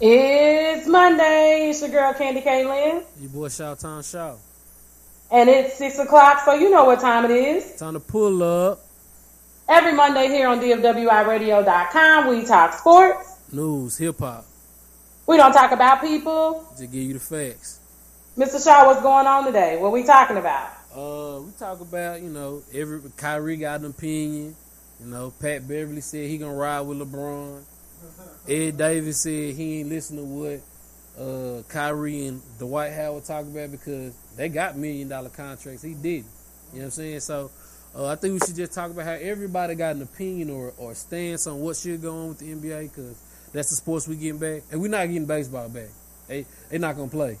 It's Monday. It's your girl Candy K. Lynn. Your boy Shoutown Shout. And it's 6 o'clock, so you know what time it is. Time to pull up. Every Monday here on DFWIRadio.com, we talk sports, news, hip hop. We don't talk about people. Just give you the facts. Mr. Shaw, what's going on today? What we talking about? We talk about, you know, Kyrie got an opinion. You know, Pat Beverly said he gonna ride with LeBron. Ed Davis said he ain't listen to what Kyrie and Dwight Howard talk about because they got $1 million contracts. He didn't. You know what I'm saying? So I think we should just talk about how everybody got an opinion or stance on what should go on with the NBA because that's the sports we getting back. And we're not getting baseball back. They not going to play.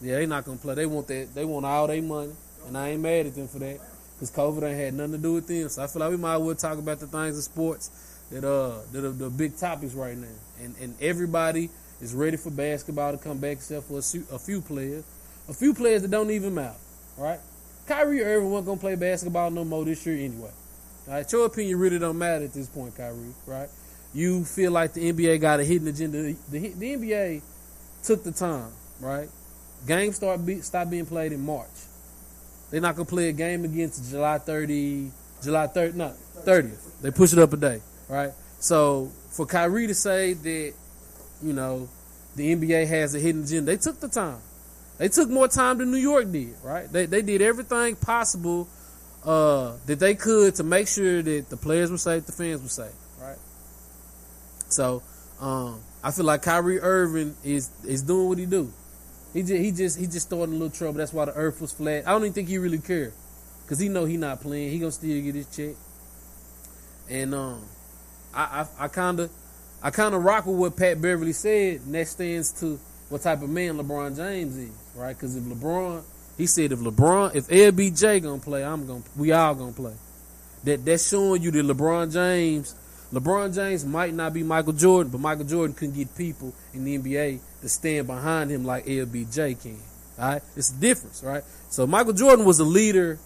Yeah, they not going to play. They want that. They want all their money. And I ain't mad at them for that because COVID ain't had nothing to do with them. So I feel like we might as well talk about the things in sports that are the big topics right now. And everybody is ready for basketball to come back except for a few players that don't even matter, right? Kyrie Irving wasn't going to play basketball no more this year anyway. All right? Your opinion really don't matter at this point, Kyrie, right? You feel like the NBA got a hidden agenda. The NBA took the time, right? Games stop being played in March. They're not going to play a game against July 30th. They push it up a day. Right, so for Kyrie to say that, you know, the NBA has a hidden agenda, they took the time. They took more time than New York did, right? They did everything possible that they could to make sure that the players were safe, the fans were safe, right? So I feel like Kyrie Irving is doing what he do. He just started a little trouble. That's why the earth was flat. I don't even think he really cared because he know he not playing. He gonna still get his check, and I kind of rock with what Pat Beverly said, and that stands to what type of man LeBron James is, right? Because if LBJ gonna play, we all gonna play. That's showing you that LeBron James might not be Michael Jordan, but Michael Jordan couldn't get people in the NBA to stand behind him like LBJ can. All right, it's the difference, right? So Michael Jordan was a leader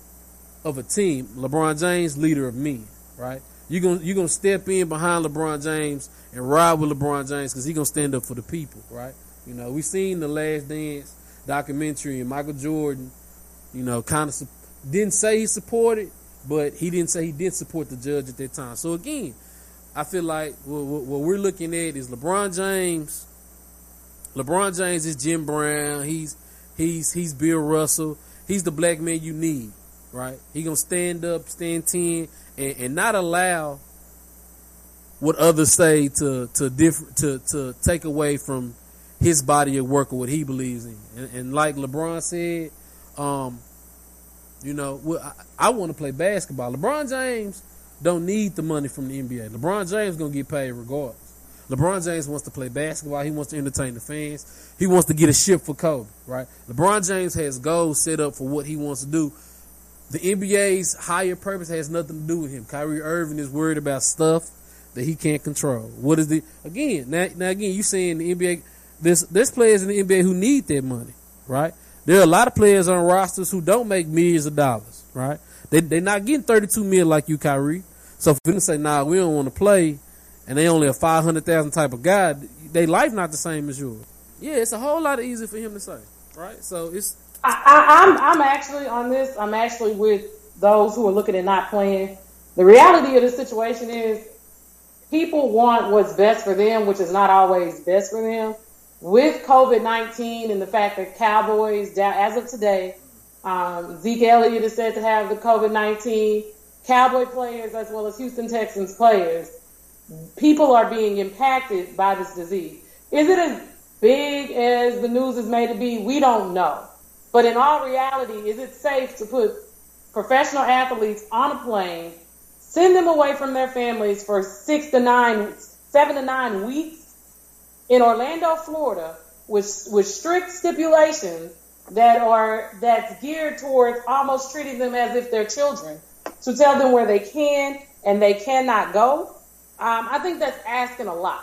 of a team. LeBron James, leader of men, right? You're gonna step in behind LeBron James and ride with LeBron James because he's gonna stand up for the people, right? You know, we seen the Last Dance documentary and Michael Jordan, you know, kind of didn't say he supported, but he didn't say he did support the judge at that time. So again, I feel like what we're looking at is LeBron James. LeBron James is Jim Brown. He's Bill Russell. He's the black man you need, right? He gonna stand up, stand 10. And not allow what others say to take away from his body of work or what he believes in. And like LeBron said, you know, I want to play basketball. LeBron James don't need the money from the NBA. LeBron James gonna get paid regardless. LeBron James wants to play basketball. He wants to entertain the fans. He wants to get a ship for Kobe, right? LeBron James has goals set up for what he wants to do. The NBA's higher purpose has nothing to do with him. Kyrie Irving is worried about stuff that he can't control. What is the again? Now again, you saying the NBA? There's players in the NBA who need that money, right? There are a lot of players on rosters who don't make millions of dollars, right? They're not getting 32 mil like you, Kyrie. So for them to say, "Nah, we don't want to play," and they only a 500,000 type of guy, their life not the same as yours. Yeah, it's a whole lot easier for him to say, right? So it's. I'm actually on this. I'm actually with those who are looking at not playing. The reality of the situation is people want what's best for them, which is not always best for them. With COVID-19 and the fact that Cowboys, as of today, Zeke Elliott is said to have the COVID-19. Cowboy players as well as Houston Texans players, people are being impacted by this disease. Is it as big as the news is made to be? We don't know. But in all reality, is it safe to put professional athletes on a plane, send them away from their families for 7 to 9 weeks in Orlando, Florida, with strict stipulations that's geared towards almost treating them as if they're children, to tell them where they can and they cannot go? I think that's asking a lot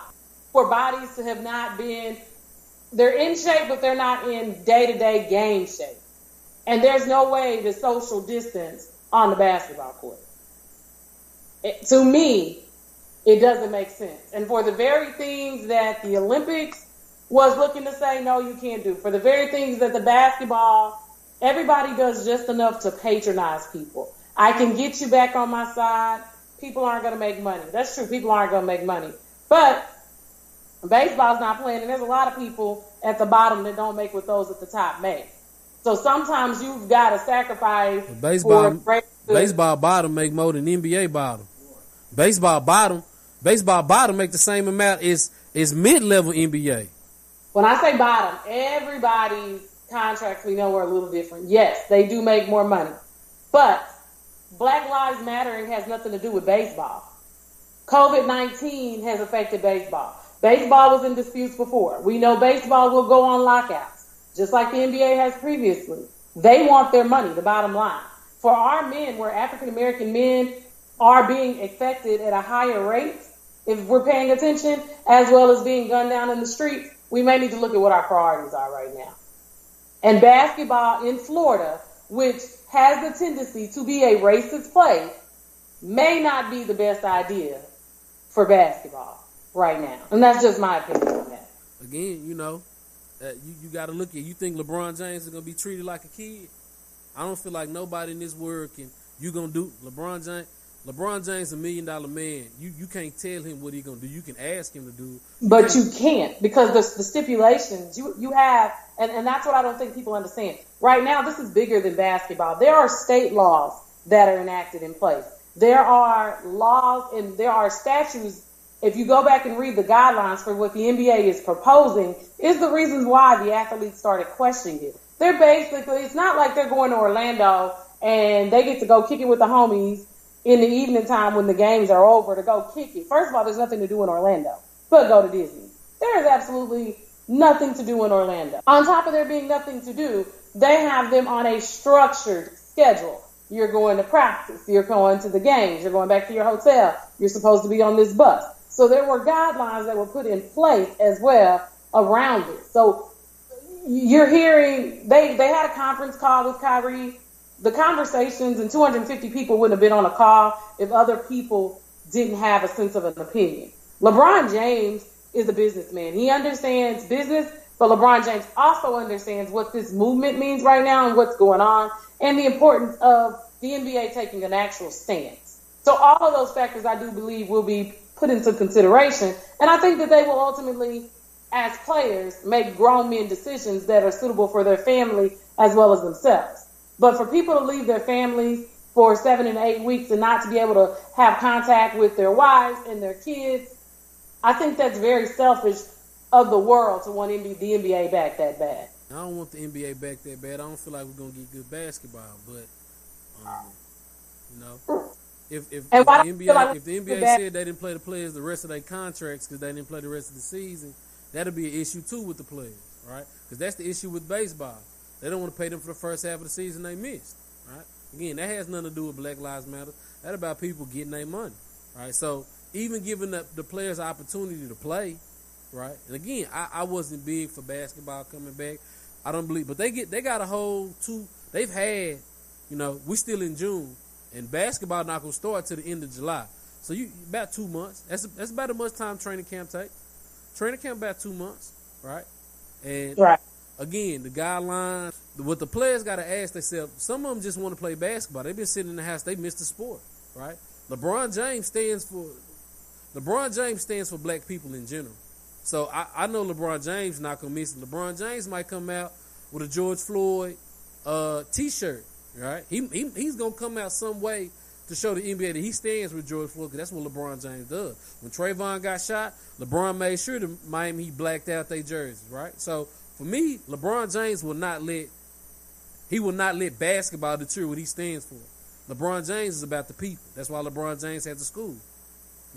for bodies to have not been. They're in shape, but they're not in day-to-day game shape. And there's no way to social distance on the basketball court. To me, it doesn't make sense. And for the very things that the Olympics was looking to say, no, you can't do. For the very things that the basketball, everybody does just enough to patronize people. I can get you back on my side. People aren't going to make money. That's true. People aren't going to make money. But baseball's not playing, and there's a lot of people at the bottom that don't make what those at the top make. So sometimes you've got to sacrifice. Baseball bottom make more than NBA bottom. Baseball bottom make the same amount as mid-level NBA. When I say bottom, everybody's contracts we know are a little different. Yes, they do make more money. But Black Lives Matter has nothing to do with baseball. COVID-19 has affected baseball. Baseball was in disputes before. We know baseball will go on lockouts, just like the NBA has previously. They want their money, the bottom line. For our men, where African-American men are being affected at a higher rate, if we're paying attention, as well as being gunned down in the streets, we may need to look at what our priorities are right now. And basketball in Florida, which has the tendency to be a racist place, may not be the best idea for basketball right now. And that's just my opinion on that. Again, you know, you got to look at, you think LeBron James is going to be treated like a kid? I don't feel like nobody in this world can. You going to do LeBron James? LeBron James, $1 million man. You can't tell him what he's going to do. You can ask him to do. But you can't, because the stipulations you have, and that's what I don't think people understand. Right now, this is bigger than basketball. There are state laws that are enacted in place. There are laws and there are statutes. If you go back and read the guidelines for what the NBA is proposing, is the reasons why the athletes started questioning it. They're basically, it's not like they're going to Orlando and they get to go kick it with the homies in the evening time when the games are over to go kick it. First of all, there's nothing to do in Orlando but go to Disney. There is absolutely nothing to do in Orlando. On top of there being nothing to do, they have them on a structured schedule. You're going to practice. You're going to the games. You're going back to your hotel. You're supposed to be on this bus. So there were guidelines that were put in place as well around it. So you're hearing they had a conference call with Kyrie. The conversations, and 250 people wouldn't have been on a call if other people didn't have a sense of an opinion. LeBron James is a businessman. He understands business, but LeBron James also understands what this movement means right now and what's going on and the importance of the NBA taking an actual stance. So all of those factors, I do believe, will be put into consideration. And I think that they will ultimately, as players, make grown men decisions that are suitable for their family as well as themselves. But for people to leave their families for 7 and 8 weeks and not to be able to have contact with their wives and their kids, I think that's very selfish of the world to want the NBA back that bad. I don't want the NBA back that bad. I don't feel like we're going to get good basketball, but, you know, if the NBA said they didn't play the players the rest of their contracts because they didn't play the rest of the season, that'll be an issue too with the players, right? Because that's the issue with baseball. They don't want to pay them for the first half of the season they missed, right? Again, that has nothing to do with Black Lives Matter. That's about people getting their money, right? So even giving the players opportunity to play, right? And again, I wasn't big for basketball coming back. I don't believe, but they got a whole two. They've had, you know, we're still in June, and basketball not gonna start till the end of July. So you about 2 months. That's about as much time training camp takes. Training camp about 2 months, right? And right. Again, the guidelines, what the players got to ask themselves, some of them just want to play basketball. They've been sitting in the house. They missed the sport, right? LeBron James stands for black people in general. So I know LeBron James not going to miss it. LeBron James might come out with a George Floyd T-shirt, right? He's going to come out some way to show the NBA that he stands with George Floyd, because that's what LeBron James does. When Trayvon got shot, LeBron made sure that Miami Heat blacked out their jerseys, right? So for me, LeBron James will not let basketball deter what he stands for. LeBron James is about the people. That's why LeBron James has a school.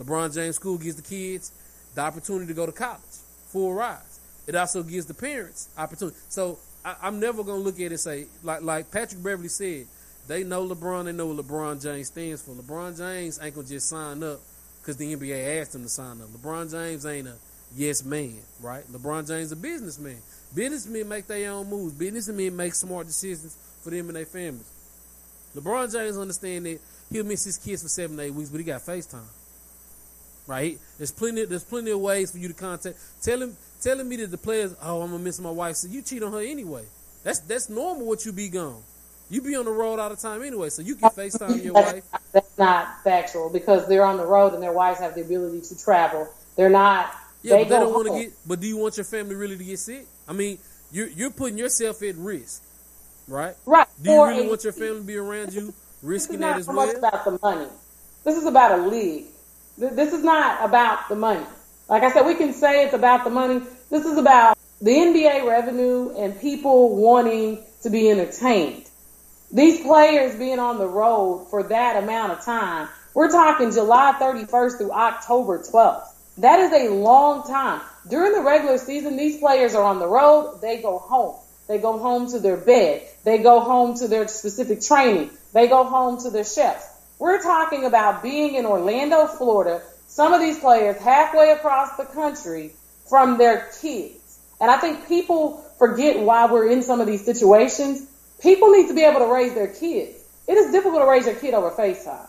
LeBron James school gives the kids the opportunity to go to college, full rise. It also gives the parents opportunity. So I'm never going to look at it and say, like Patrick Beverly said, they know LeBron, they know what LeBron James stands for. LeBron James ain't going to just sign up because the NBA asked him to sign up. LeBron James ain't a yes man, right? LeBron James a businessman. Businessmen make their own moves. Businessmen make smart decisions for them and their families. LeBron James understand that he'll miss his kids for 7 to 8 weeks, but he got FaceTime. right? There's plenty of ways for you to contact. Telling me that the players, oh, I'm gonna miss my wife. So you cheat on her anyway. That's normal. What you be gone. You be on the road all the time anyway, so you can FaceTime your wife. That's not factual because they're on the road and their wives have the ability to travel. They're not. Yeah, they but they don't want to get. But do you want your family really to get sick? I mean, you're putting yourself at risk, right? Right. Do you really want your family to be around you, risking that as well? This is not about the money. This is about a league. This is not about the money. Like I said, we can say it's about the money. This is about the NBA revenue and people wanting to be entertained. These players being on the road for that amount of time, we're talking July 31st through October 12th. That is a long time. During the regular season, these players are on the road. They go home. They go home to their bed. They go home to their specific training. They go home to their chefs. We're talking about being in Orlando, Florida, some of these players halfway across the country from their kids. And I think people forget why we're in some of these situations. People need to be able to raise their kids. It is difficult to raise your kid over FaceTime.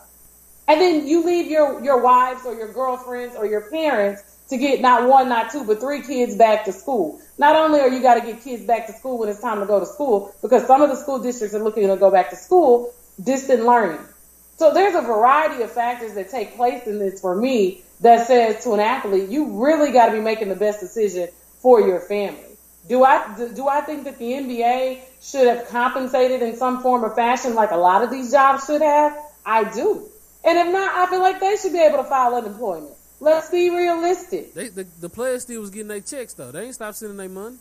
And then you leave your wives or your girlfriends or your parents to get not one, not two, but three kids back to school. Not only are you got to get kids back to school when it's time to go to school, because some of the school districts are looking to go back to school, distant learning. So there's a variety of factors that take place in this for me that says to an athlete, you really got to be making the best decision for your family. Do I think that the NBA should have compensated in some form or fashion like a lot of these jobs should have? I do. And if not, I feel like they should be able to file unemployment. Let's be realistic. The players still was getting their checks, though. They ain't stopped sending their money.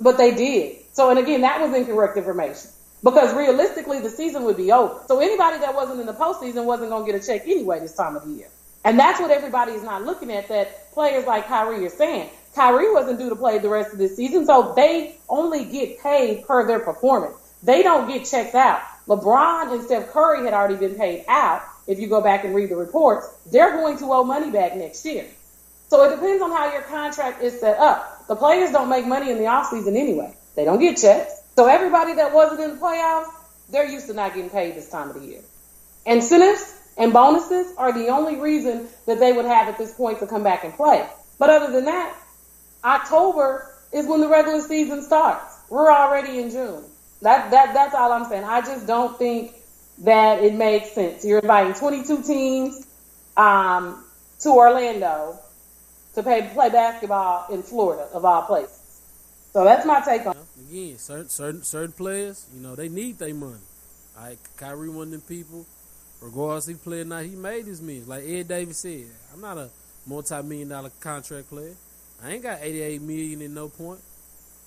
But they did. So, and again, that was incorrect information. Because realistically, the season would be over. So anybody that wasn't in the postseason wasn't going to get a check anyway this time of the year. And that's what everybody is not looking at, that players like Kyrie are saying. Kyrie wasn't due to play the rest of this season, so they only get paid per their performance. They don't get checks out. LeBron and Steph Curry had already been paid out. If you go back and read the reports, they're going to owe money back next year. So it depends on how your contract is set up. The players don't make money in the offseason anyway. They don't get checks. So everybody that wasn't in the playoffs, they're used to not getting paid this time of the year. Incentives and bonuses are the only reason that they would have at this point to come back and play. But other than that, October is when the regular season starts. We're already in June. That's all I'm saying. I just don't think that it makes sense. You're inviting 22 teams to Orlando to play basketball in Florida, of all places. So that's my take on it. Again, certain players, you know, they need their money. Like Kyrie, one of them people, regardless if he played or not, he made his millions. Like Ed Davis said, I'm not a multi-million-dollar contract player. I ain't got $88 million at no point.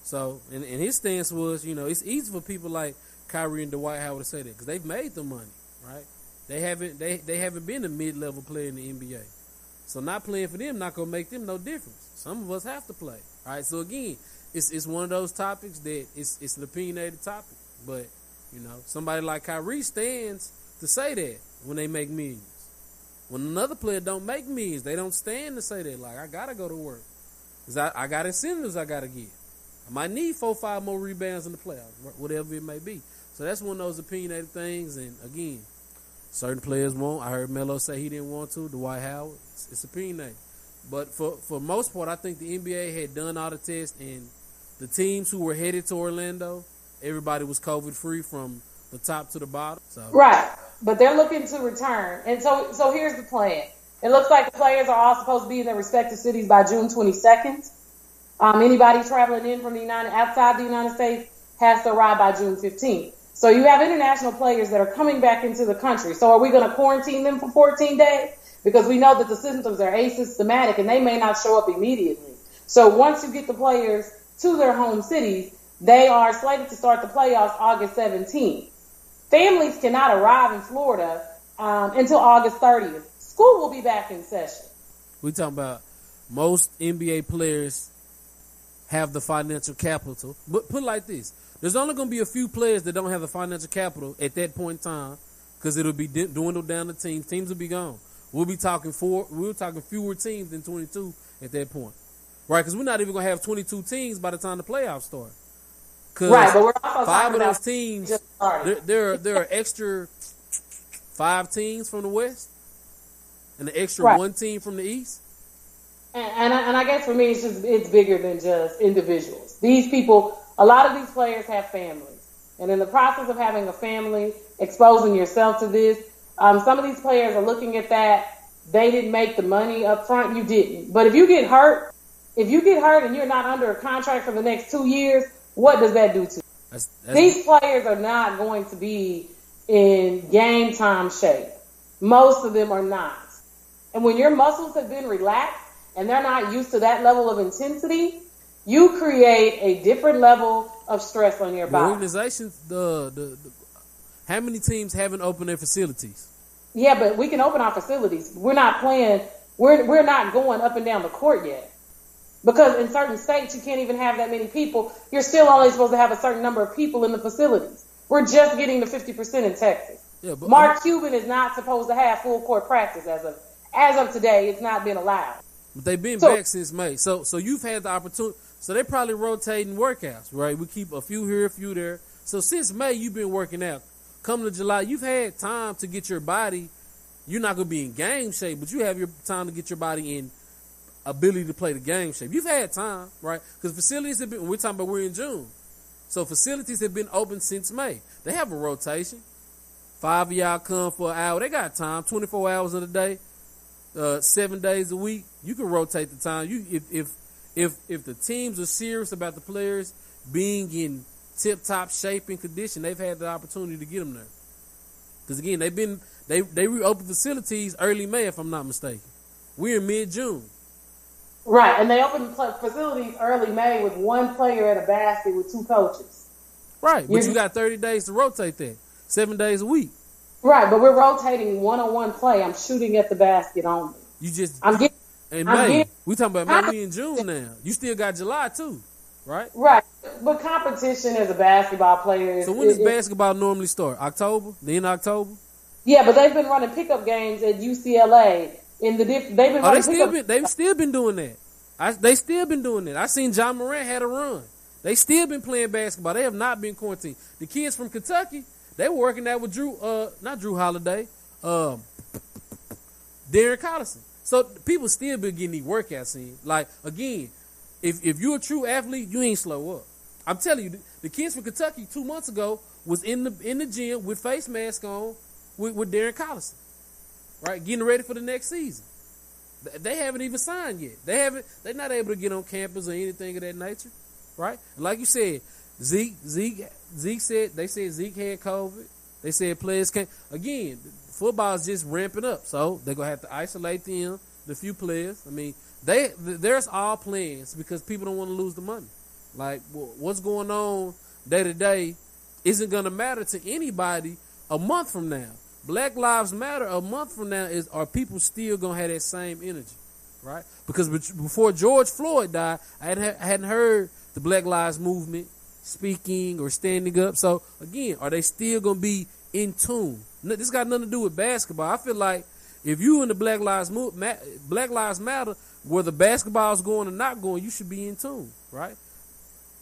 So, and his stance was, you know, it's easy for people like Kyrie and Dwight Howard to say that because they've made the money, right? They haven't been a mid-level player in the NBA. So not playing for them not going to make them no difference. Some of us have to play, all right? So, again, it's one of those topics that it's an opinionated topic. But, you know, somebody like Kyrie stands to say that when they make millions. When another player don't make millions, they don't stand to say that. Like, I got to go to work because I got incentives I got to give. I might need 4 or 5 more rebounds in the playoffs, whatever it may be. So that's one of those opinionated things. And, again, certain players won't. I heard Melo say he didn't want to. Dwight Howard, it's opinionated. But for most part, I think the NBA had done all the tests, and the teams who were headed to Orlando, everybody was COVID-free from the top to the bottom. So. Right, but they're looking to return. And so here's the plan. It looks like the players are all supposed to be in their respective cities by June 22nd. Anybody traveling in from outside the United States has to arrive by June 15th. So you have international players that are coming back into the country. So are we going to quarantine them for 14 days? Because we know that the symptoms are asymptomatic and they may not show up immediately. So once you get the players to their home cities, they are slated to start the playoffs August 17th. Families cannot arrive in Florida until August 30th. School will be back in session. We're talking about most NBA players have the financial capital. But put it like this, there's only going to be a few players that don't have the financial capital at that point in time because it'll be dwindled down the teams. Teams will be gone. We're talking fewer teams than 22 at that point. Right, because we're not even going to have 22 teams by the time the playoffs start. Right, but we're also 5 of those teams, there are extra 5 teams from the West an extra one team from the East? And I guess for me, it's just, it's bigger than just individuals. These people, a lot of these players have families. And in the process of having a family, exposing yourself to this, some of these players are looking at that. They didn't make the money up front. You didn't. But if you get hurt, and you're not under a contract for the next 2 years, what does that do to you? These players are not going to be in game time shape. Most of them are not. And when your muscles have been relaxed and they're not used to that level of intensity, you create a different level of stress on your body. Organizations, how many teams haven't opened their facilities? Yeah, but we can open our facilities. We're not playing. We're not going up and down the court yet. Because in certain states, you can't even have that many people. You're still only supposed to have a certain number of people in the facilities. We're just getting to 50% in Texas. Yeah, but Mark Cuban is not supposed to have full court practice as of today. It's not been allowed. But they've been back since May. So you've had the opportunity. So they're probably rotating workouts, right? We keep a few here, a few there. So since May, you've been working out. Come to July, you've had time to get your body. You're not going to be in game shape, but you have your time to get your body in ability to play the game shape. You've had time, right? Because facilities have been, we're talking about we're in June. So facilities have been open since May. They have a rotation. 5 of y'all come for an hour. They got time, 24 hours of the day, 7 days a week. You can rotate the time. You if the teams are serious about the players being in tip-top shape and condition, they've had the opportunity to get them there. Because, again, they reopened facilities early May, if I'm not mistaken. We're in mid-June. Right, and they opened facilities early May with one player at a basket with two coaches. Right, but you got 30 days to rotate that, 7 days a week. Right, but we're rotating one-on-one play. I'm shooting at the basket only. You just... we're talking about May and June now. You still got July, too, right? Right, but competition as a basketball player is... So when does basketball normally start? October? The end of October? Yeah, but they've been running pickup games at UCLA... They've still been doing that. They still been doing that. I seen John Moran had a run. They still been playing basketball. They have not been quarantined. The kids from Kentucky, they were working out with Derrick Collison. So people still been getting these workouts in. Like again, if you're a true athlete, you ain't slow up. I'm telling you, the kids from Kentucky 2 months ago was in the gym with face mask on with Derrick Collison. Right, getting ready for the next season. They haven't even signed yet. They're not able to get on campus or anything of that nature, right? And like you said, Zeke said they said Zeke had COVID. They said players can't. Again, football is just ramping up, so they're gonna have to isolate them, the few players. I mean, there's all plans because people don't want to lose the money. Like what's going on day to day isn't gonna matter to anybody a month from now. Black Lives Matter a month from now are people still going to have that same energy, right? Because before George Floyd died, I hadn't heard the Black Lives Movement speaking or standing up. So, again, are they still going to be in tune? This got nothing to do with basketball. I feel like if you in the Black Lives Matter, whether basketball's going or not going, you should be in tune, right?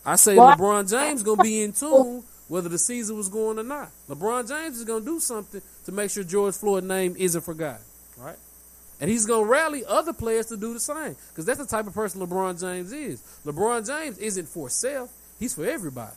I say LeBron James going to be in tune whether the season was going or not. LeBron James is going to do something to make sure George Floyd's name isn't forgotten, right? And he's going to rally other players to do the same because that's the type of person LeBron James is. LeBron James isn't for self. He's for everybody.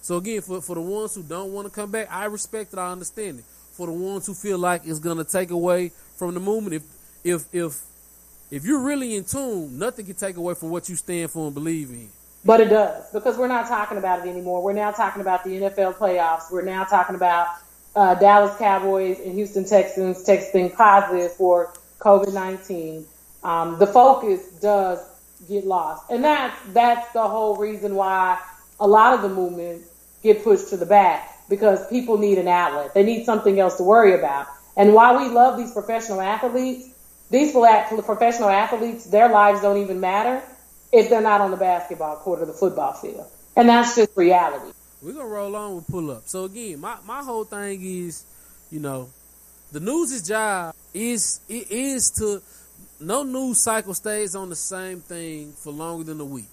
So, again, for the ones who don't want to come back, I respect it. I understand it. For the ones who feel like it's going to take away from the movement, if you're really in tune, nothing can take away from what you stand for and believe in. But it does, because we're not talking about it anymore. We're now talking about the NFL playoffs. We're now talking about Dallas Cowboys and Houston Texans testing positive for COVID-19. The focus does get lost. And that's the whole reason why a lot of the movements get pushed to the back, because people need an outlet. They need something else to worry about. And while we love these professional athletes, their lives don't even matter if they're not on the basketball court or the football field. And that's just reality. We're going to roll on with pull-ups. So, again, my whole thing is, the news' job is to – no news cycle stays on the same thing for longer than a week,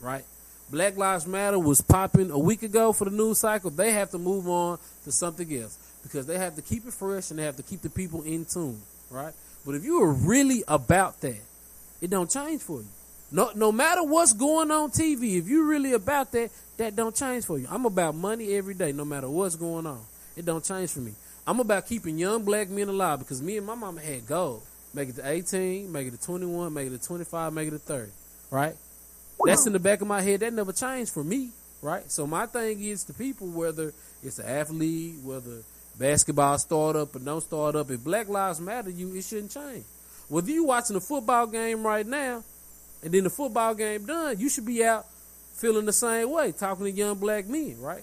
right? Black Lives Matter was popping a week ago for the news cycle. They have to move on to something else. because they have to keep it fresh and they have to keep the people in tune, right? But if you are really about that, it don't change for you. No matter what's going on TV, if you're really about that, that don't change for you. I'm about money every day, no matter what's going on. It don't change for me. I'm about keeping young black men alive because me and my mama had goals. Make it to 18, make it to 21, make it to 25, make it to 30, right? That's in the back of my head. That never changed for me, right? So my thing is to people, whether it's an athlete, whether basketball start up or don't start up, if Black Lives Matter to you, it shouldn't change. Whether you watching a football game right now and then the football game done, you should be out feeling the same way, talking to young black men, right?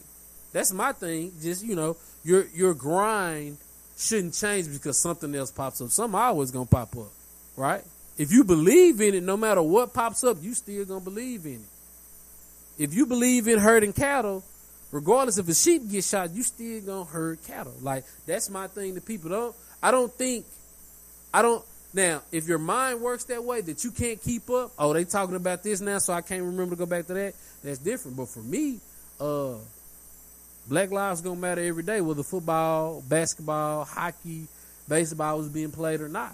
That's my thing. Just, you know, your grind shouldn't change because something else pops up. Something always gonna pop up, right? If you believe in it, no matter what pops up, you still gonna believe in it. If you believe in herding cattle, regardless if a sheep gets shot, you still gonna herd cattle. Like, that's my thing to people. Now, if your mind works that way that you can't keep up, oh, they talking about this now, so I can't remember to go back to that. That's different. But for me, Black lives gonna matter every day, whether football, basketball, hockey, baseball was being played or not.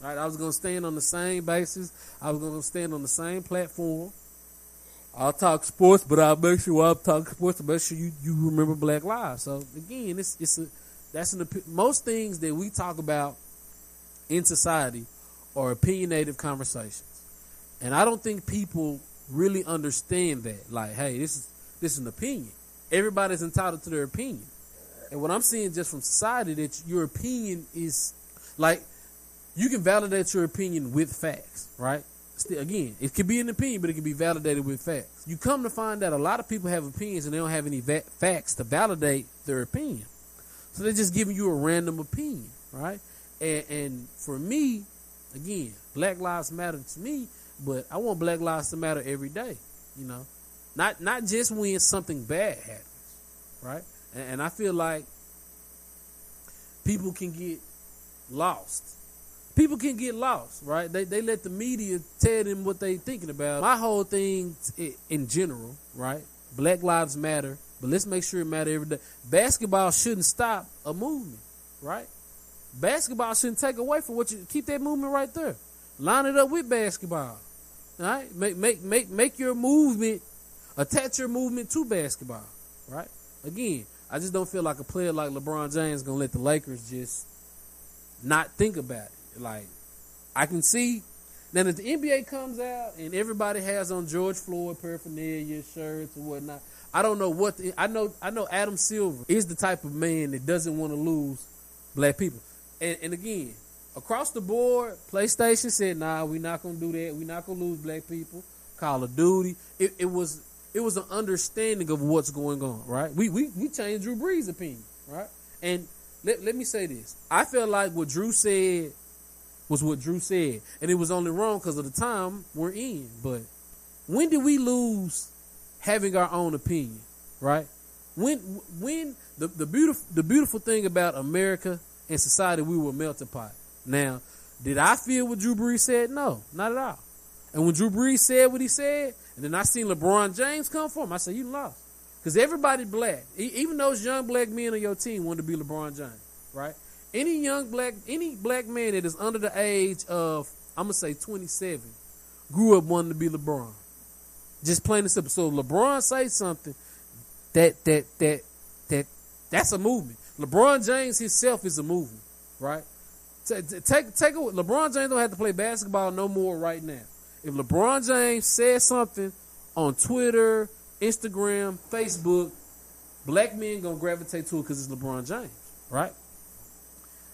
Right? I was gonna stand on the same basis. I was gonna stand on the same platform. I'll talk sports, but I'll make sure I'm talking sports to make sure you remember Black lives. So again, most things that we talk about in society are opinionative conversations, and I don't think people really understand that. Like, hey, this is an opinion. Everybody's entitled to their opinion. And what I'm seeing just from society, that your opinion is, like, you can validate your opinion with facts, right? Again, it could be an opinion, but it can be validated with facts. You come to find out a lot of people have opinions and they don't have any facts to validate their opinion. So they're just giving you a random opinion, right? And for me, again, Black lives matter to me, but I want Black lives to matter every day, you know? Not just when something bad happens, right? And I feel like people can get lost. People can get lost, right? They let the media tell them what they thinking about. My whole thing in general, right? Black lives matter, but let's make sure it matter every day. Basketball shouldn't stop a movement, right? Basketball shouldn't take away from what you keep that movement right there. Line it up with basketball, all right? Make your movement. Attach your movement to basketball, right? Again, I just don't feel like a player like LeBron James gonna let the Lakers just not think about it. Like, I can see now that the NBA comes out and everybody has on George Floyd paraphernalia shirts and whatnot. I don't know what I know Adam Silver is the type of man that doesn't want to lose black people. And again, across the board, PlayStation said, nah, we're not gonna do that. We're not gonna lose black people. Call of Duty. It was an understanding of what's going on, right? We changed Drew Brees' opinion, right? And let me say this. I felt like what Drew said was what Drew said, and it was only wrong because of the time we're in. But when did we lose having our own opinion, right? When the beautiful thing about America and society, we were a melting pot. Now, did I feel what Drew Brees said? No, not at all. And when Drew Brees said what he said, and then I seen LeBron James come for him, I said, you lost. Because everybody black, even those young black men on your team wanted to be LeBron James, right? Any black man that is under the age of, I'm going to say 27, grew up wanting to be LeBron. Just plain and simple. So LeBron say something, that's a movement. LeBron James himself is a movement, right? Take away. LeBron James don't have to play basketball no more right now. If LeBron James says something on Twitter, Instagram, Facebook, black men gonna gravitate to it because it's LeBron James, right?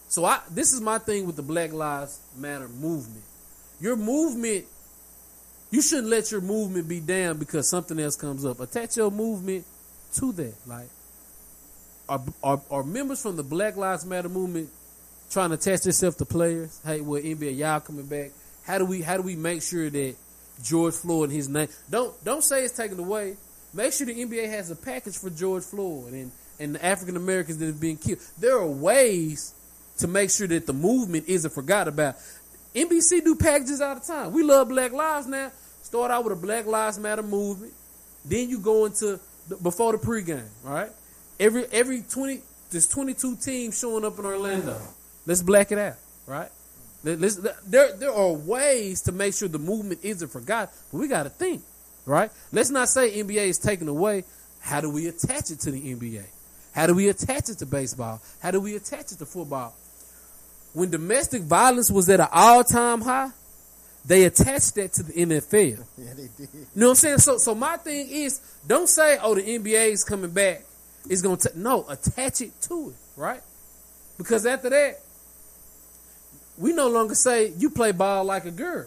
So this is my thing with the Black Lives Matter movement. Your movement, you shouldn't let your movement be down because something else comes up. Attach your movement to that. Like, are members from the Black Lives Matter movement trying to attach themselves to players? Hey, well, NBA, y'all coming back. How do we make sure that George Floyd and his name don't say it's taken away? Make sure the NBA has a package for George Floyd and the African Americans that have been killed. There are ways to make sure that the movement isn't forgot about. NBC do packages all the time. We love Black Lives now. Start out with a Black Lives Matter movement. Then you go into before the pregame, all right? Every 20 there's 22 teams showing up in Orlando. Let's black it out, right? There are ways to make sure the movement isn't forgotten, but we got to think, right? Let's not say NBA is taken away. How do we attach it to the NBA? How do we attach it to baseball? How do we attach it to football? When domestic violence was at an all-time high, they attached that to the NFL. Yeah, they did. You know what I'm saying? So my thing is, don't say, oh, the NBA is coming back. It's going to – no, attach it to it, right? Because after that, we no longer say you play ball like a girl.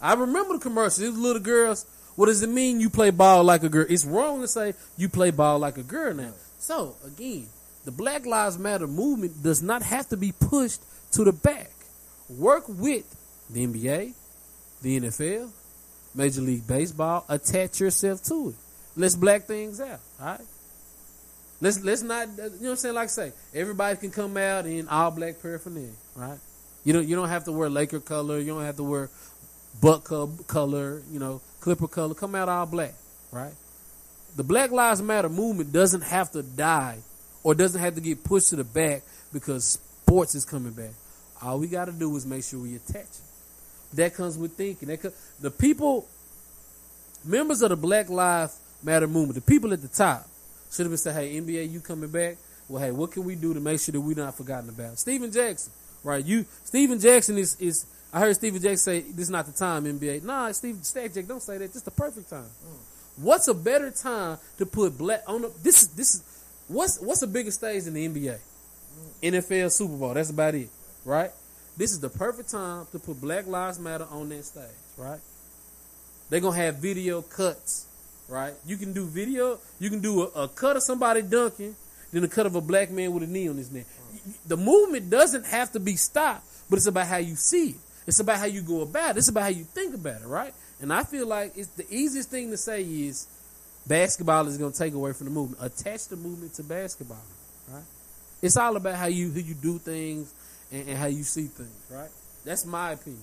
I remember the commercials. These little girls, what does it mean you play ball like a girl? It's wrong to say you play ball like a girl now. So, again, the Black Lives Matter movement does not have to be pushed to the back. Work with the NBA, the NFL, Major League Baseball. Attach yourself to it. Let's black things out, all right? Let's not, you know what I'm saying? Like I say, everybody can come out in all black paraphernalia, right? You don't have to wear Laker color. You don't have to wear Buck color, you know, Clipper color. Come out all black, right? The Black Lives Matter movement doesn't have to die or doesn't have to get pushed to the back because sports is coming back. All we got to do is make sure we attach it. That comes with thinking. The people, members of the Black Lives Matter movement, the people at the top, should have been saying, hey, NBA, you coming back? Well, hey, what can we do to make sure that we're not forgotten about? Steven Jackson, right? Steven Jackson is I heard Steven Jackson say, this is not the time, NBA. Nah, Stack Jack, don't say that. This is the perfect time. What's a better time to put black on the, this is what's the biggest stage in the NBA? NFL Super Bowl, that's about it, right? This is the perfect time to put Black Lives Matter on that stage, right? They're gonna have video cuts, right? You can do video, you can do a cut of somebody dunking, then a cut of a black man with a knee on his neck. The movement doesn't have to be stopped, but it's about how you see it. It's about how you go about it. It's about how you think about it, right? And I feel like it's the easiest thing to say is basketball is going to take away from the movement. Attach the movement to basketball, right? It's all about how you do things and how you see things, right? That's my opinion.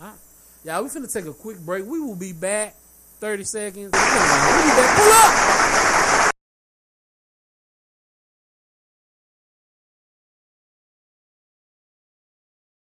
All right. Yeah, we're going to take a quick break. We will be back 30 seconds. Pull up!